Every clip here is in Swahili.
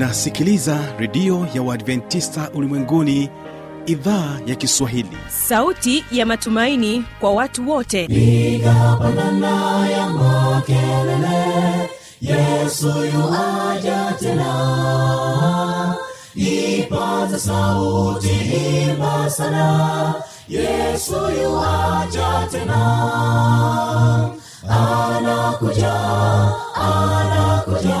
Unasikiliza redio ya Waadventista Ulimwenguni, idhaa ya Kiswahili. Sauti ya matumaini kwa watu wote. Piga pandana ya makelele, Yesu yu aja tena. Ipaza sauti, imba sana, Yesu yu aja tena. Anakuja, anakuja,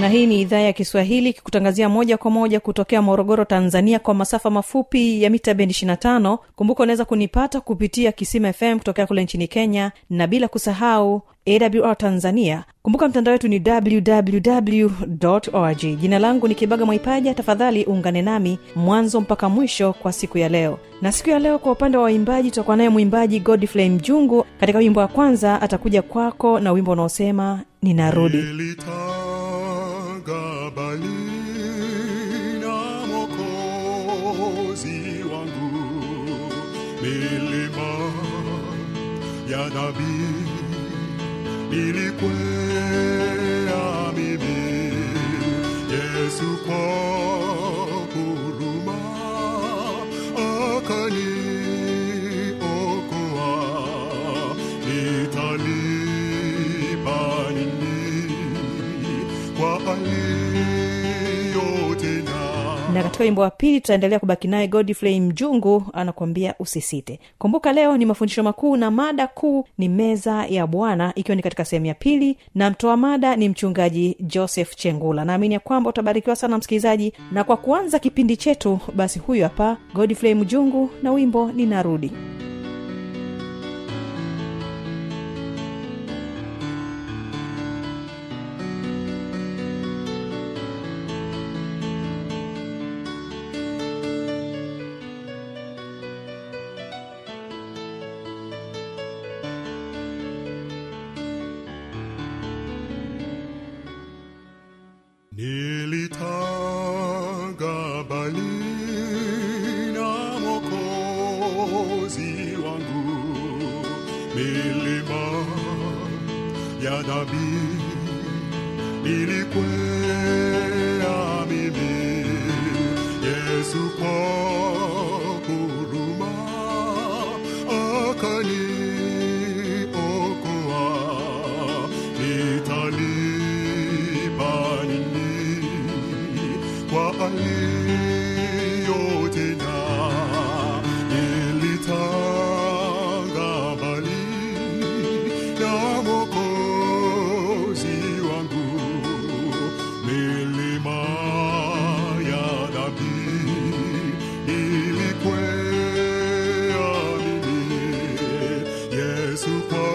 Na hii ni idhaa ya Kiswahili kikutangazia moja kwa moja kutokea Morogoro, Tanzania, kwa masafa mafupi ya mita bendi 25. Kumbuka unaweza kunipata kupitia Kisima FM kutoka kule nchini Kenya, na bila kusahau AWR Tanzania. Kumbuka mtandao wetu ni www.org. Jina langu ni Kibaga Mwaipaja. Tafadhali ungane nami mwanzo mpaka mwisho kwa siku ya leo. Na siku ya leo kwa upande wa waimbaji tutakuwa naye mwimbaji Godfrey Flame Mjungu. Katika wimbo wa kwanza atakuja kwako na wimbo unaosema ninarudi. Balina Mwokozi wangu, milima ya nabii nilikwea mimi. Yesu kwa huruma akaniokoa, nitalipa nini kwa aliyotenda. Na katika wimbo wa pili tutaendelea kubaki naye Godfrey Mjungu anakuambia usisite. Kumbuka leo ni mafundisho makuu na mada kuu ni meza ya Bwana, ikiwa ni katika sehemu ya pili, na mtoa mada ni mchungaji Joseph Chengula. Naamini ya kwamba utabarikiwa sana msikilizaji, na kwa kuanza kipindi chetu basi huyu hapa Godfrey Mjungu na wimbo ninarudi. Nilitanga balina Mwokozi wangu, milima ya nabii nilikwea mimi. Yesu kwa huruma akaniokoa, nitalipa nini kwa aliyotenda. Nilitanga balina Mwokozi wangu, milima ya nabii nilikwea mimi. Yesu kwa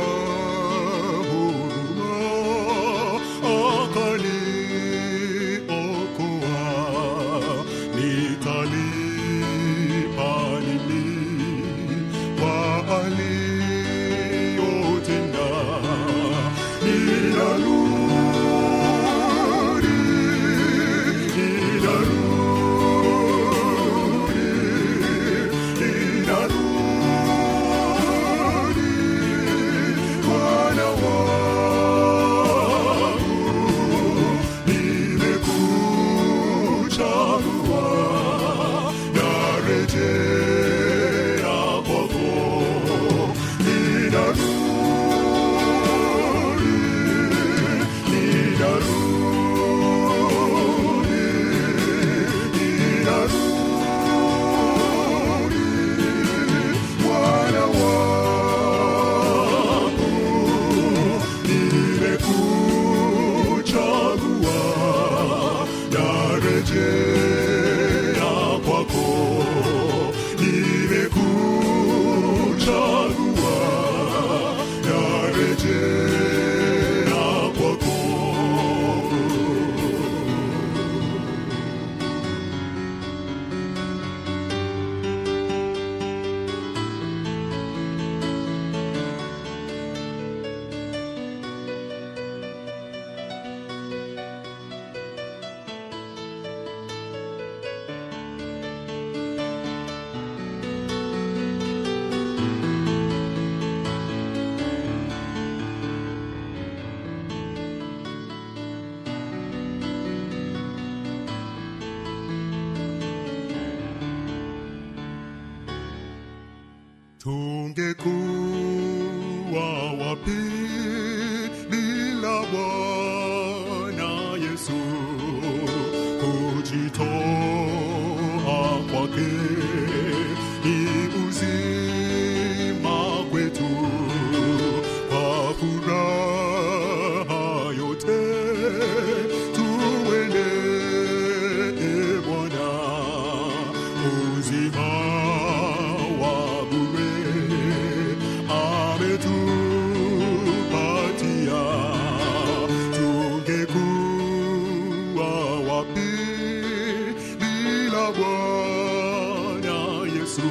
Tungekuwa wapi bila Bwana Yesu, kujitoa kwake ni uzima kwetu, kwa furaha yote tuende Bwana, uzima wa bure ametupatia. Tungekuwa wapi bila Bwana Yesu,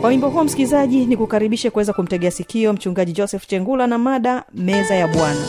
kwa wimbo huo msikizaji ni kukaribisha kuweza kumtegea sikio mchungaji Joseph Chengula na mada meza ya Bwana.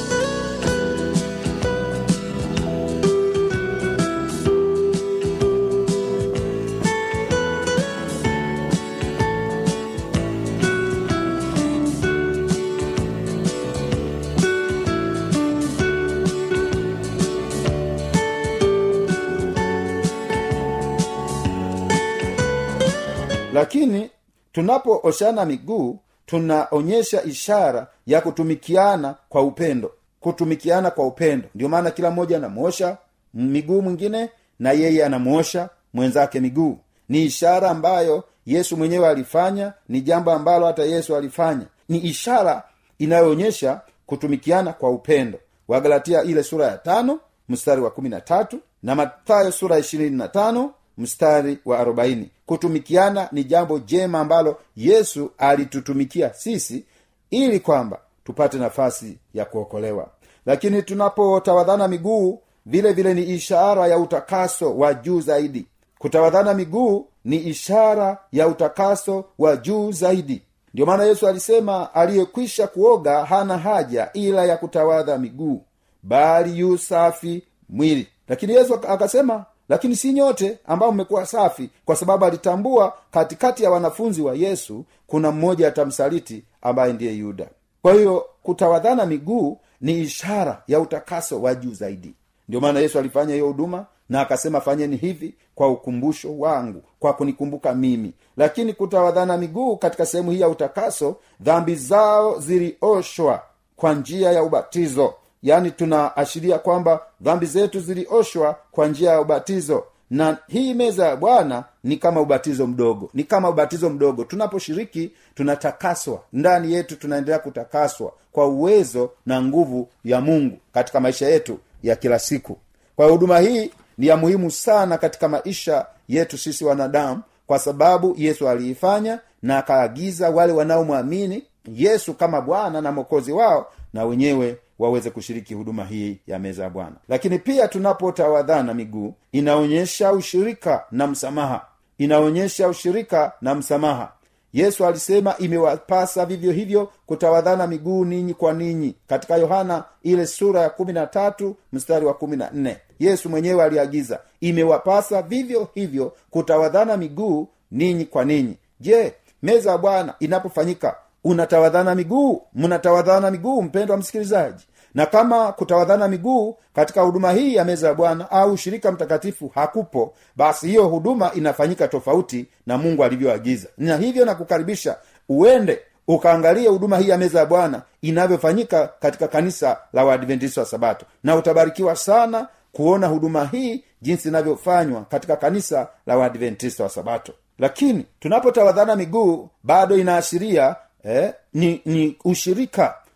Lakini tunapooshana miguu tunaonyesha ishara ya kutumikiana kwa upendo. Kutumikiana kwa upendo. Ndio maana kila mmoja anamuosha miguu mwingine na yeye anamuosha mwenzake miguu. Ni ishara ambayo Yesu mwenyewe alifanya, ni jambo ambalo hata Yesu alifanya. Ni ishara inayoonyesha kutumikiana kwa upendo. Wagalatia ile sura ya 5 mstari wa 13 na Mathayo sura ya 25 mstari wa 40. Kutumikiana ni jambo jema ambalo Yesu alitutumikia sisi ili kwamba tupate nafasi ya kuokolewa. Lakini tunapotawadhana miguu vile vile ni ishara ya utakaso wa juu zaidi. Kutawadhana miguu ni ishara ya utakaso wa juu zaidi. Ndio maana Yesu alisema aliyekwisha kuoga hana haja ila ya kutawadha miguu, bali yu safi mwili. Lakini Yesu akasema lakini si nyote ambao mmekuwa safi, kwa sababu alitambua katikati ya wanafunzi wa Yesu kuna mmoja atamsaliti ambaye ndiye Yuda. Kwa hiyo kutawadhana miguu ni ishara ya utakaso wa juu zaidi. Ndio maana Yesu alifanya hiyo huduma na akasema fanyeni hivi kwa ukumbusho wangu, kwa kunikumbuka mimi. Lakini kutawadhana miguu katika sehemu hii ya utakaso, dhambi zao zilioshwa kwa njia ya ubatizo. Yani tunaashiria kwamba dhambi zetu zilioshwa kwa njia ya ubatizo. Na hii meza ya Bwana ni kama ubatizo mdogo. Ni kama ubatizo mdogo. Tunaposhiriki tunatakaswa. Ndani yetu tunaendelea kutakaswa kwa uwezo na nguvu ya Mungu katika maisha yetu ya kila siku. Kwa huduma hii ni ya muhimu sana katika maisha yetu sisi wanadamu, kwa sababu Yesu aliifanya na akaagiza wale wanaomwamini Yesu kama Bwana na Mwokozi wao na wenyewe waweze kushiriki huduma hii ya meza ya Bwana. Lakini pia tunapotawadhana miguu inaonyesha ushirika na msamaha. Yesu alisema imewapasa vivyo hivyo kutawadhana miguu ninyi kwa ninyi, katika Yohana ile sura ya 13 mstari wa 14. Yesu mwenyewe aliagiza imewapasa vivyo hivyo kutawadhana miguu ninyi kwa ninyi. Je, meza ya Bwana inapofanyika unatawadhana miguu? Mnatawadhana miguu, mpendwa msikilizaji? Na kama kutawadhana miguu katika huduma hii ya meza ya Bwana au shirika mtakatifu hakupo, basi hiyo huduma inafanyika tofauti na Mungu alivyoagiza. Na hivyo nakukaribisha uende ukaangalie huduma hii ya meza ya Bwana inavyofanyika katika kanisa la Waadventista wa Sabato, na utabarikiwa sana kuona huduma hii jinsi inavyofanywa katika kanisa la Waadventista wa Sabato. Lakini tunapotawadhana miguu bado inaashiria ni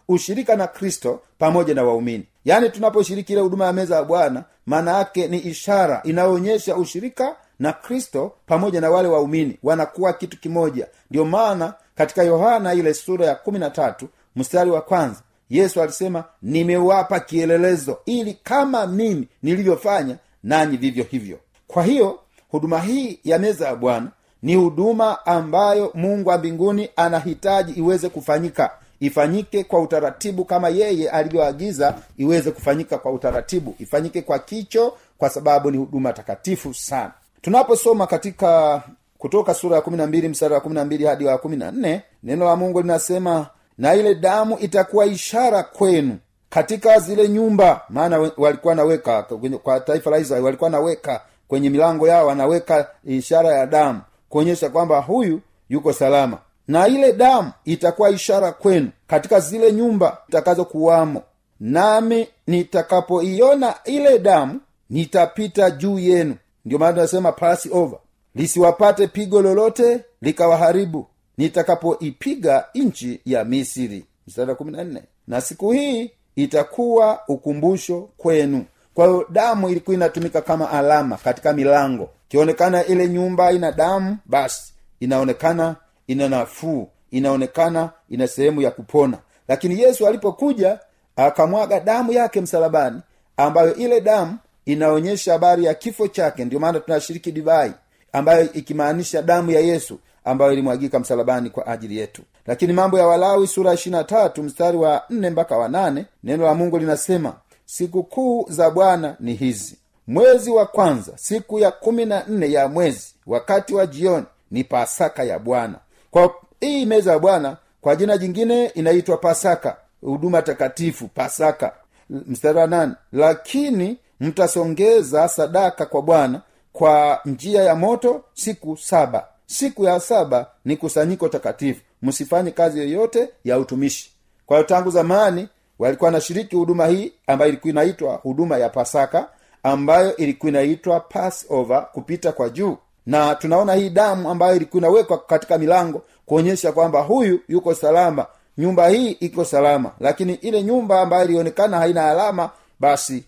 ushirika na Kristo pamoja na waumini. Yaani tunaposhiriki ile huduma ya meza ya Bwana, maana yake ni ishara inayoonyesha ushirika na Kristo pamoja na wale waumini, wanakuwa kitu kimoja. Ndio maana katika Yohana ile sura ya 13 mstari wa 1, Yesu alisema nimewapa kielelezo ili kama mimi nilivyofanya nanyi vivyo hivyo. Kwa hiyo huduma hii ya meza ya Bwana ni huduma ambayo Mungu wa mbinguni anahitaji iweze kufanyika. Ifanyike kwa utaratibu kama yeye alivyoagiza iweze kufanyika kwa utaratibu. Ifanyike kwa kicho, kwa sababu ni huduma takatifu sana. Tunaposoma katika Kutoka sura ya 12 mstari wa 12 hadi wa 14, neno la Mungu linasema na ile damu itakuwa ishara kwenu katika zile nyumba. Maana walikuwa naweka kwa taifa la Israeli, walikuwa naweka kwenye milango yao, wanaweka ishara ya damu kuonyesha kwamba huyu yuko salama. Na ile damu itakuwa ishara kwenu katika zile nyumba mtakazo kuwamo, nami nitakapoiona ile damu nitapita juu yenu. Ndio maana tunasema pass over, lisiwapate pigo lolote likawaharibu, nitakapoipiga nchi ya Misri. Mstari 14, na siku hii itakuwa ukumbusho kwenu. Kwa hiyo damu ilikuwa inatumika kama alama katika milango. Kionekana ile nyumba ina damu, basi inaonekana ina nafuu, inaonekana ina sehemu ya kupona. Lakini Yesu alipokuja akamwaga damu yake msalabani, ambayo ile damu inaonyesha habari ya kifo chake. Ndio maana tunashiriki divai ambayo ikimaanisha damu ya Yesu ambayo ilimwagika msalabani kwa ajili yetu. Lakini mambo ya Walawi sura 23 mstari wa 4 mpaka wa 8, neno la Mungu linasema siku kuu za Bwana ni hizi: mwezi wa kwanza, siku ya 14 ya mwezi, wakati wa jioni, ni Pasaka ya Bwana. Kwa hii meza ya Bwana kwa jina jingine inaitwa Pasaka, huduma takatifu Pasaka. Mstari wa 8, lakini mtasongeza sadaka kwa Bwana kwa njia ya moto siku 7. Siku ya 7 ni kusanyiko takatifu, msifanye kazi yoyote ya utumishi. Kwa hiyo tangu zamani walikuwa wanashiriki huduma hii ambayo ilikuwa inaitwa huduma ya Pasaka, ambayo ilikuwa inaitwa Passover, kupita kwa juu. Na tunaona hii damu ambayo ilikuwa inawekwa katika milango kuonyesha kwamba huyu yuko salama, nyumba hii iko salama. Lakini ile nyumba ambayo ilionekana haina alama, basi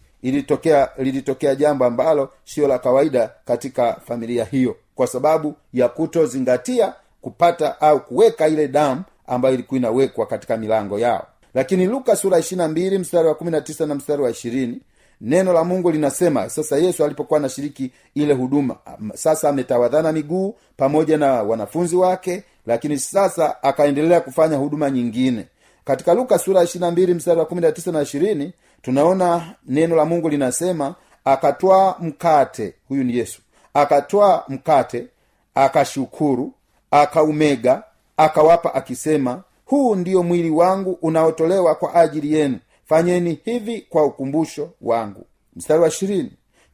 lilitokea jambo ambalo sio la kawaida katika familia hiyo, kwa sababu ya kutozingatia kupata au kuweka ile damu ambayo ilikuwa inawekwa katika milango yao. Lakini Luka sura 22 mstari wa 19 na mstari wa 20, neno la Mungu linasema sasa Yesu alipokuwa anashiriki ile huduma, sasa ametawadhana miguu pamoja na wanafunzi wake, lakini sasa akaendelea kufanya huduma nyingine. Katika Luka sura 22 mstari wa 19 na 20, tunaona neno la Mungu linasema akatoa mkate, huyu ni Yesu, akatoa mkate, akashukuru, akaumega, akawapa akisema, huu ndio mwili wangu unaotolewa kwa ajili yenu, fanyeni hivi kwa ukumbusho wangu. Mstari wa 20,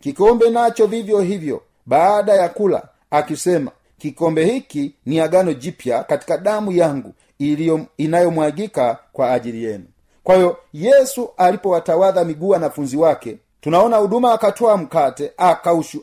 kikombe nacho vivyo hivyo baada ya kula akisema, kikombe hiki ni agano jipya katika damu yangu inayomwagika kwa ajili yenu. Kwa hiyo Yesu alipowatawadha miguu wanafunzi wake, tunaona huduma, akatoa mkate,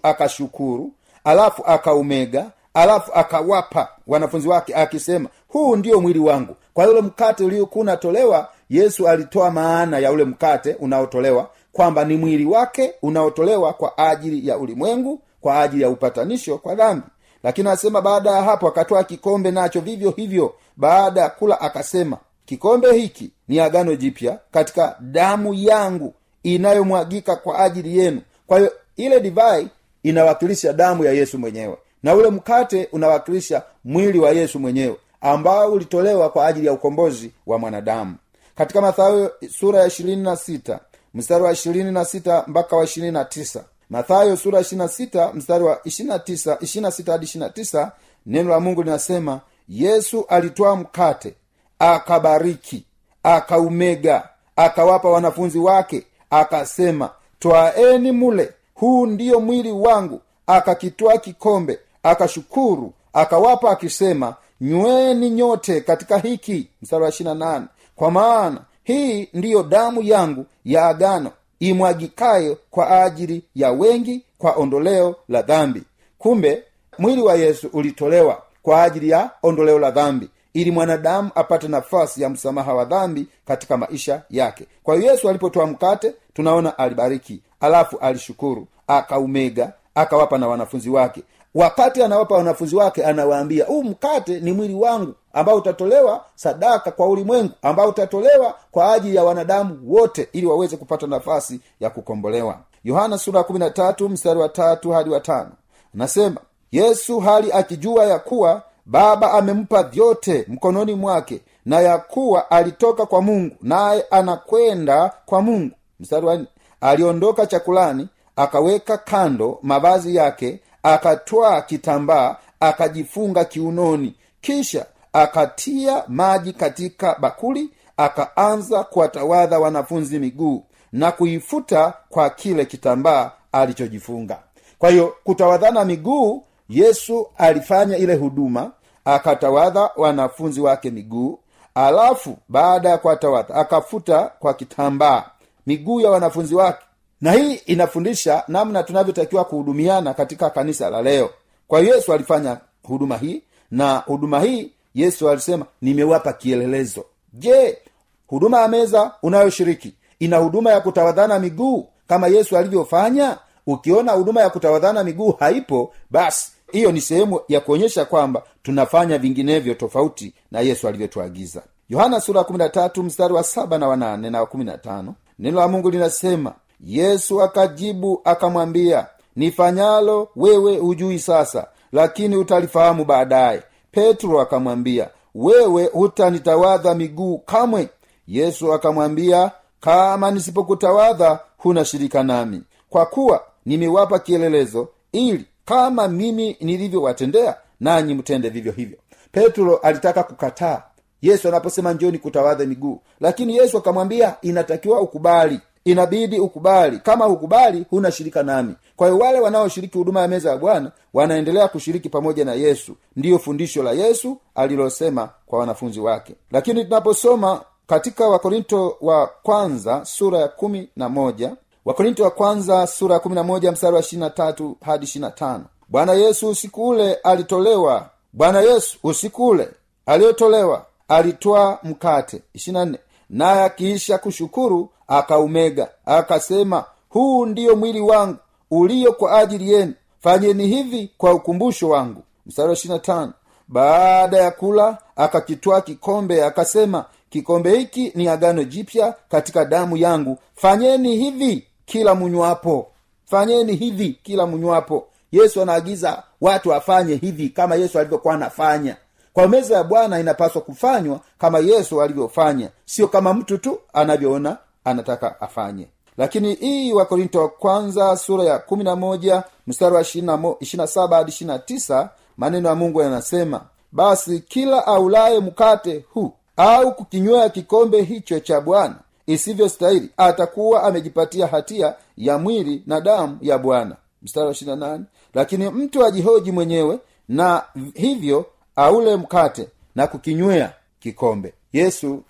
akashukuru, alafu akaumega, alafu akawapa wanafunzi wake akisema, huu ndio mwili wangu. Kwa hiyo mkate uliokuwa unatolewa, Yesu alitoa maana ya ule mkate unaotolewa kwamba ni mwili wake unaotolewa kwa ajili ya ulimwengu, kwa ajili ya upatanisho kwa dhambi. Lakini anasema baada ya hapo akatoa kikombe nacho vivyo hivyo baada ya kula akasema, kikombe hiki ni agano jipya katika damu yangu inayomwagika kwa ajili yenu. Kwa hiyo ile divai inawakilisha damu ya Yesu mwenyewe, na ule mkate unawakilisha mwili wa Yesu mwenyewe ambao ulitolewa kwa ajili ya ukombozi wa mwanadamu. Katika Mathayo sura ya 26 mstari wa 26 mpaka wa 29. Mathayo sura 26 mstari wa 29 26 hadi 29, neno la Mungu linasema, Yesu alitoa mkate, akabariki, akaumega, akawapa wanafunzi wake, akasema, "Twaeni mule, huu ndio mwili wangu." Akakitoa kikombe, akashukuru, akawapa akisema, "Nyweni nyote katika hiki." Mstari wa 28. "Kwa maana hii ndiyo damu yangu ya agano, imwagikayo kwa ajili ya wengi kwa ondoleo la dhambi." Kumbe mwili wa Yesu ulitolewa kwa ajili ya ondoleo la dhambi, ili mwanadamu apate nafasi ya msamaha wa dhambi katika maisha yake. Kwa hiyo Yesu alipotoa mkate, tunaona alibariki, alafu alishukuru, akaumega, akawapa na wanafunzi wake. Wakati anawapa wanafunzi wake, anawaambia, "Huu mkate ni mwili wangu ambao utatolewa sadaka kwa ulimwengu, ambao utatolewa kwa ajili ya wanadamu wote ili waweze kupata nafasi ya kukombolewa." Yohana sura 13 mstari wa 3 hadi wa 5. Anasema, "Yesu hali akijua ya kuwa Baba amempa vyote mkononi mwake, na ya kuwa alitoka kwa Mungu naye anakwenda kwa Mungu." Mstari wa 4. "Aliondoka chakulani, akaweka kando mavazi yake, akatoa kitambaa akajifunga kiunoni, kisha akatia maji katika bakuli, akaanza kuwatawadha wanafunzi miguu na kuifuta kwa kile kitambaa alichojifunga." Kwa hiyo kutawadhana miguu, Yesu alifanya ile huduma, akatawadha wanafunzi wake miguu, alafu baada ya kuwatawadha akafuta kwa kitambaa miguu ya wanafunzi wake. Na hii inafundisha namna tunavyotakiwa kuhudumiana katika kanisa la leo. Kwa Yesu alifanya huduma hii, na huduma hii Yesu alisema, "Nimewapa kielelezo." Je, huduma ya meza unayoshiriki ina huduma ya kutawadhana miguu kama Yesu alivyofanya? Ukiona huduma ya kutawadhana miguu haipo, basi hiyo ni sehemu ya kuonyesha kwamba tunafanya vinginevyo tofauti na Yesu alivyotuagiza. Yohana sura 13 mstari wa 7 na 8 na 15. Neno la Mungu linasema, "Yesu akajibu akamwambia, nifanyalo wewe hujui sasa, lakini utalifahamu baadaye. Petro akamwambia, wewe hutanitawadha miguu kamwe. Yesu akamwambia, kama nisipokutawadha huna shirika nami. Kwa kuwa nimewapa kielelezo, ili kama mimi nilivyowatendea nanyi mtende vivyo hivyo." Petro alitaka kukataa Yesu anaposema njoni kutawadha miguu, lakini Yesu akamwambia, "Inatakiwa ukubali. Inabidi ukubali. Kama hukubali huna shirika nami." Kwa hiyo wale wanaoshiriki huduma ya meza ya Bwana wanaendelea kushiriki pamoja na Yesu. Ndiyo fundisho la Yesu alilosema kwa wanafunzi wake. Lakini tunaposoma katika Wakorinto wa kwanza sura ya 11, Wakorinto wa kwanza sura ya 11 mstari wa 23 hadi 25. "Bwana Yesu usiku ule alitolewa. Bwana Yesu usiku ule aliotolewa, alitoa mkate." 24. "Naye akiisha kushukuru, akaumega, akasema, huu ndiyo mwili wangu ulio kwa ajili yenu, fanyeni hivi kwa ukumbusho wangu." Mstari wa 25. "Baada ya kula, akakitwaa kikombe, akasema, kikombe hiki ni agano jipya katika damu yangu, fanyeni hivi kila mnywapo." Fanyeni hivi kila mnywapo. Yesu anaagiza watu wafanye hivi kama Yesu alivyokuwa anafanya. Kwa meza ya Bwana inapaswa kufanywa kama Yesu alivyofanya, sio kama mtu tu anavyoona anataka afanye. Lakini hii Wakorinto wa kwanza sura ya 11 mstari wa 27 hadi 29, maneno ya Mungu yanasema, "Basi kila aulaye mkate huu au kukinywea kikombe hicho cha Bwana isivyostahili, atakuwa amejipatia hatia ya mwili na damu ya Bwana." Mstari wa 28. "Lakini mtu ajihoji mwenyewe, na hivyo aule mkate na kukinywea kikombe." Yesu,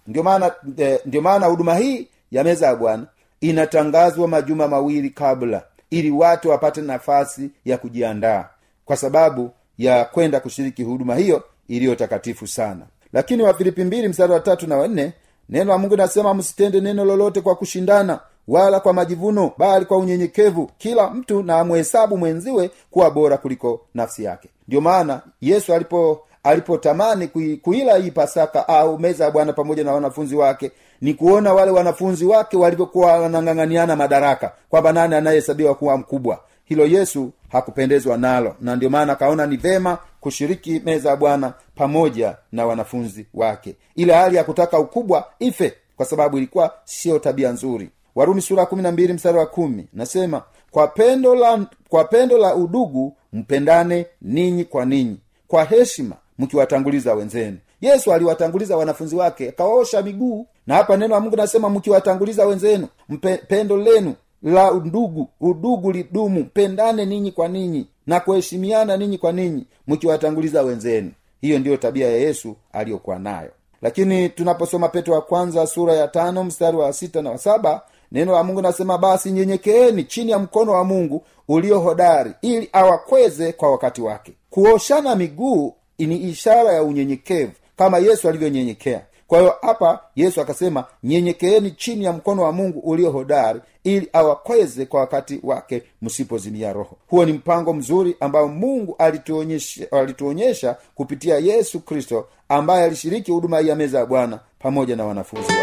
ndio maana huduma hii ya meza ya Bwana inatangazwa majuma mawili kabla, ili watu wapate nafasi ya kujiandaa kwa sababu ya kwenda kushiriki huduma hiyo iliyo takatifu sana. Lakini Wafilipi 2 mstari wa 3 na 4, neno la Mungu linasema, "Msitende neno lolote kwa kushindana wala kwa majivuno, bali kwa unyenyekevu kila mtu na amhesabu mwenziwe kuwa bora kuliko nafsi yake." Ndio maana Yesu alipotamani kuila hii Pasaka au meza ya Bwana pamoja na wanafunzi wake, ni kuona wale wanafunzi wake walivyokuwa wanang'ang'aniana madaraka kwamba nani anayehesabiwa kuwa mkubwa. Hilo Yesu hakupendezwa nalo, na ndio maana kaona ni vema kushiriki meza ya Bwana pamoja na wanafunzi wake. Ile hali ya kutaka ukubwa ife, kwa sababu ilikuwa sio tabia nzuri. Warumi sura 12 mstari wa 10 nasema, kwa pendo la udugu mpendane ninyi kwa ninyi, kwa heshima mkiwatanguliza wenzenu. Yesu aliwatanguliza wanafunzi wake, akawaosha miguu. Na hapa neno la Mungu nasema mkiwatanguliza wenzenu, pendo lenu la udugu lidumu, pendane ninyi kwa ninyi na kuheshimiana ninyi kwa ninyi mkiwatanguliza wenzenu. Hiyo ndiyo tabia ya Yesu aliyokuwa nayo. Lakini tunaposoma Petro wa kwanza sura ya 5 mstari wa 6 na wa 7, neno la Mungu nasema, basi nyenyekeeni chini ya mkono wa Mungu ulio hodari, ili awakweze kwa wakati wake. Kuoshana miguu ni ishara ya unyenyekevu, kama Yesu alivyonyenyekea. Kwa hiyo hapa Yesu akasema, nyenyekeeni chini ya mkono wa Mungu ulio hodari, ili awakweze kwa wakati wake, msipozimia roho. Huo ni mpango mzuri ambao Mungu alituonyesha kupitia Yesu Kristo, ambaye alishiriki huduma ya meza ya Bwana pamoja na wanafunzi wake.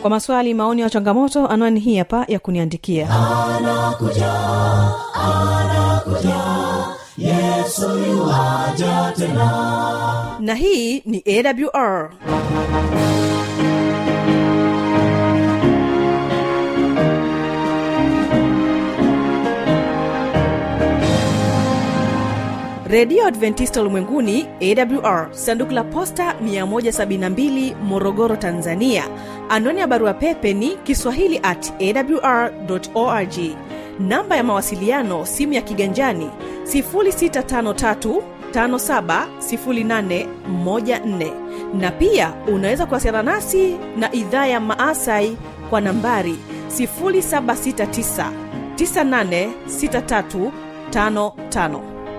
Kwa maswali, maoni ya changamoto, anwani hii hapa ya kuniandikia. Anakuja, Yesu yuaja tena. Na hii ni AWR. Radio Adventista Ulimwenguni, AWR, sanduku la posta 172, Morogoro, Tanzania. Anwani ya barua pepe ni kiswahili@awr.org. Namba ya mawasiliano, simu ya kiganjani 0653570814, na pia unaweza kuwasiliana nasi na idhaa ya Maasai kwa nambari 0769986355.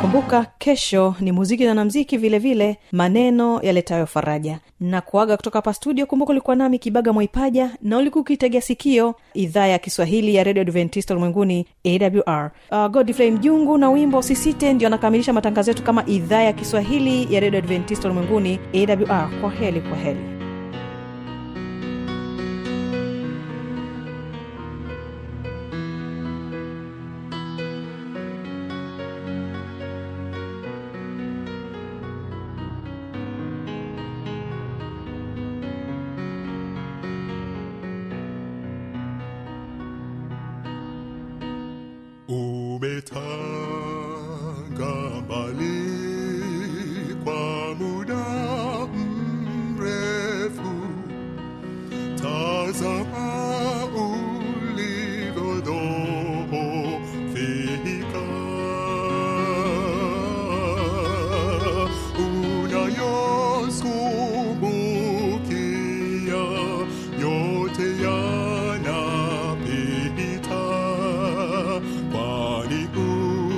Kumbuka kesho ni muziki na muziki, vile vile maneno yaletayo faraja. Na kuaga kutoka hapa studio, kumbuka ulikuwa nami Kibaga Mwaipaja, na ulikuwa ukitegea sikio idhaa ya Kiswahili ya Radio Adventista Ulimwenguni, AWR. Godfrey Flame Mjungu na wimbo usisite ndio anakamilisha matangazo yetu kama idhaa ya Kiswahili ya Radio Adventista Ulimwenguni, AWR. Kwa heri, kwa heri. Umetanga mbali kwa muda mrefu, tazama ulivyodhoofika, unayosumbukia yote yanapita. Ooh.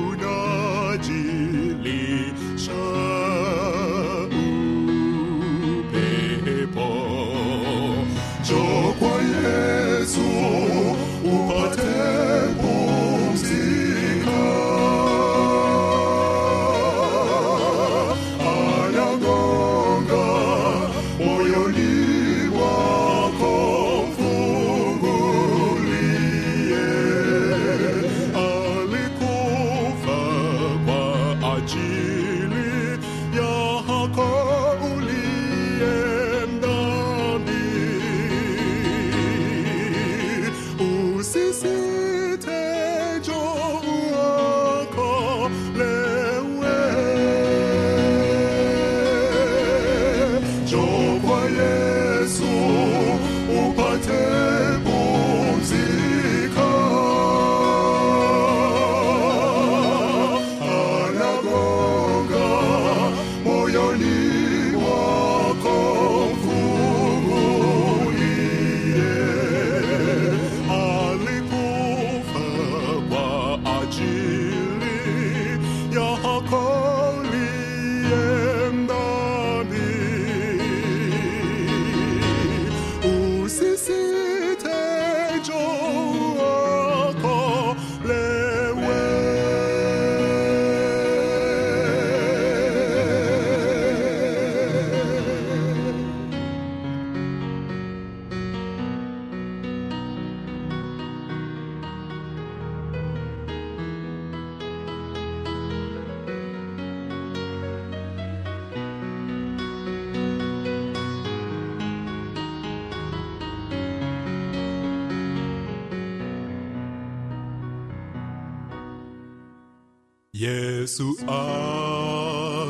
Yesu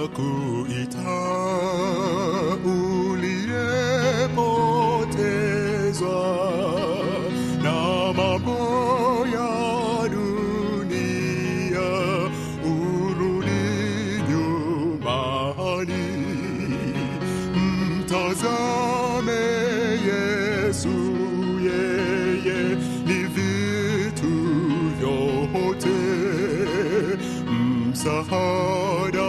akuita uliyepotezwa na mambo ya dunia, urudi nyumbani, mtazame Yesu, yeye ni vitu vyote, msahada.